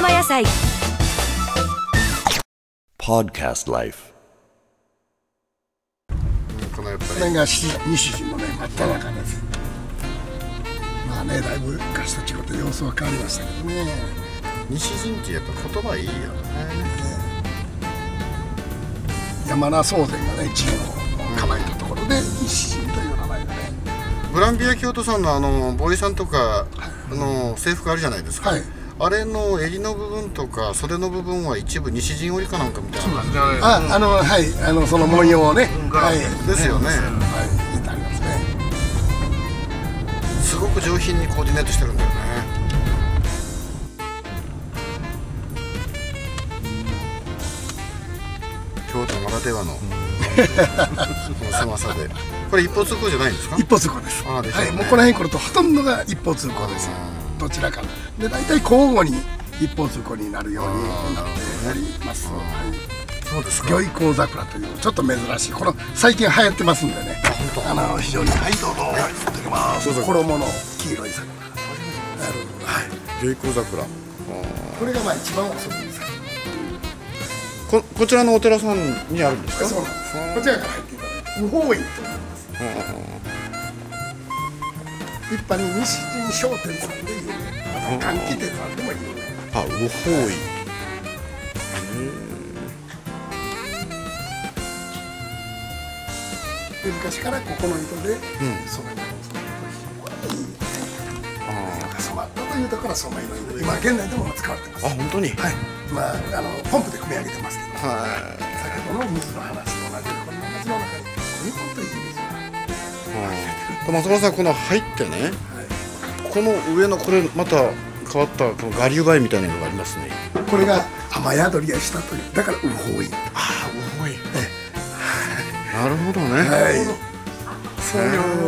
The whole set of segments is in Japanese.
生野菜 Podcast Life。 これが西陣のね、真った中です。まあね、だいぶ昔と違って様子は変わりましたけどね。西陣ってやっぱ言葉いいよね。山名宗全がね、陣を構えたところで西陣という名前がね、グランビア京都さんのボイさんとかの制服あるじゃないですか、はい、あれの襟の部分とか袖の部分は一部西陣織かなんかみたいな感じで、はい、その文様をね、はい、ですよね、はい、ありますね。すごく上品にコーディネートしてるんだよね。京都ならではのこの狭さで。これ一方通行じゃないんですか？一方通行です。あ、ですね、はい、もうこの辺来るとほとんどが一方通行です。どちらかで大体交互に一方通行になるようになっております。そうですか。御意向桜というちょっと珍しい、この最近流行ってますんでね。非常に、はい、どうぞ、はい、いただきます。衣の黄色い桜、御意向桜、これがまあ一番おすすめです。 こちらのお寺さんにあるんですか？そうなんです。こちらから入っていただいて無法院と思います。一般に西陣商店さんで有名、また換気店さんでも有名。あ、無法院。昔からここの糸で染めの染まったというところは染めの糸、今現在でも使われてます。あ、本当に？はい、まあ、ポンプで組み上げてますけど、先ほどの水の話と同じで、この夏の中にこういう本当にいい水が松村さん、この入ってね、はい、この上のこれまた変わったこの我流梅みたいなのがありますね。これが雨宿りやしたという、だからうほい。ああ、うほい、なるほどね、はい、そうい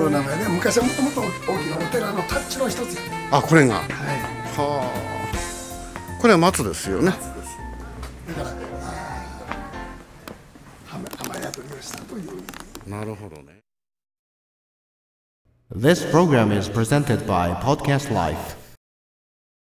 う名前ね。昔はもともと大きなお寺のタッチの一つやね。あ、これが、はい、はあ、これは松ですよね。松です。だから雨宿りをしたという。なるほどね。This program is presented by Podcast Life.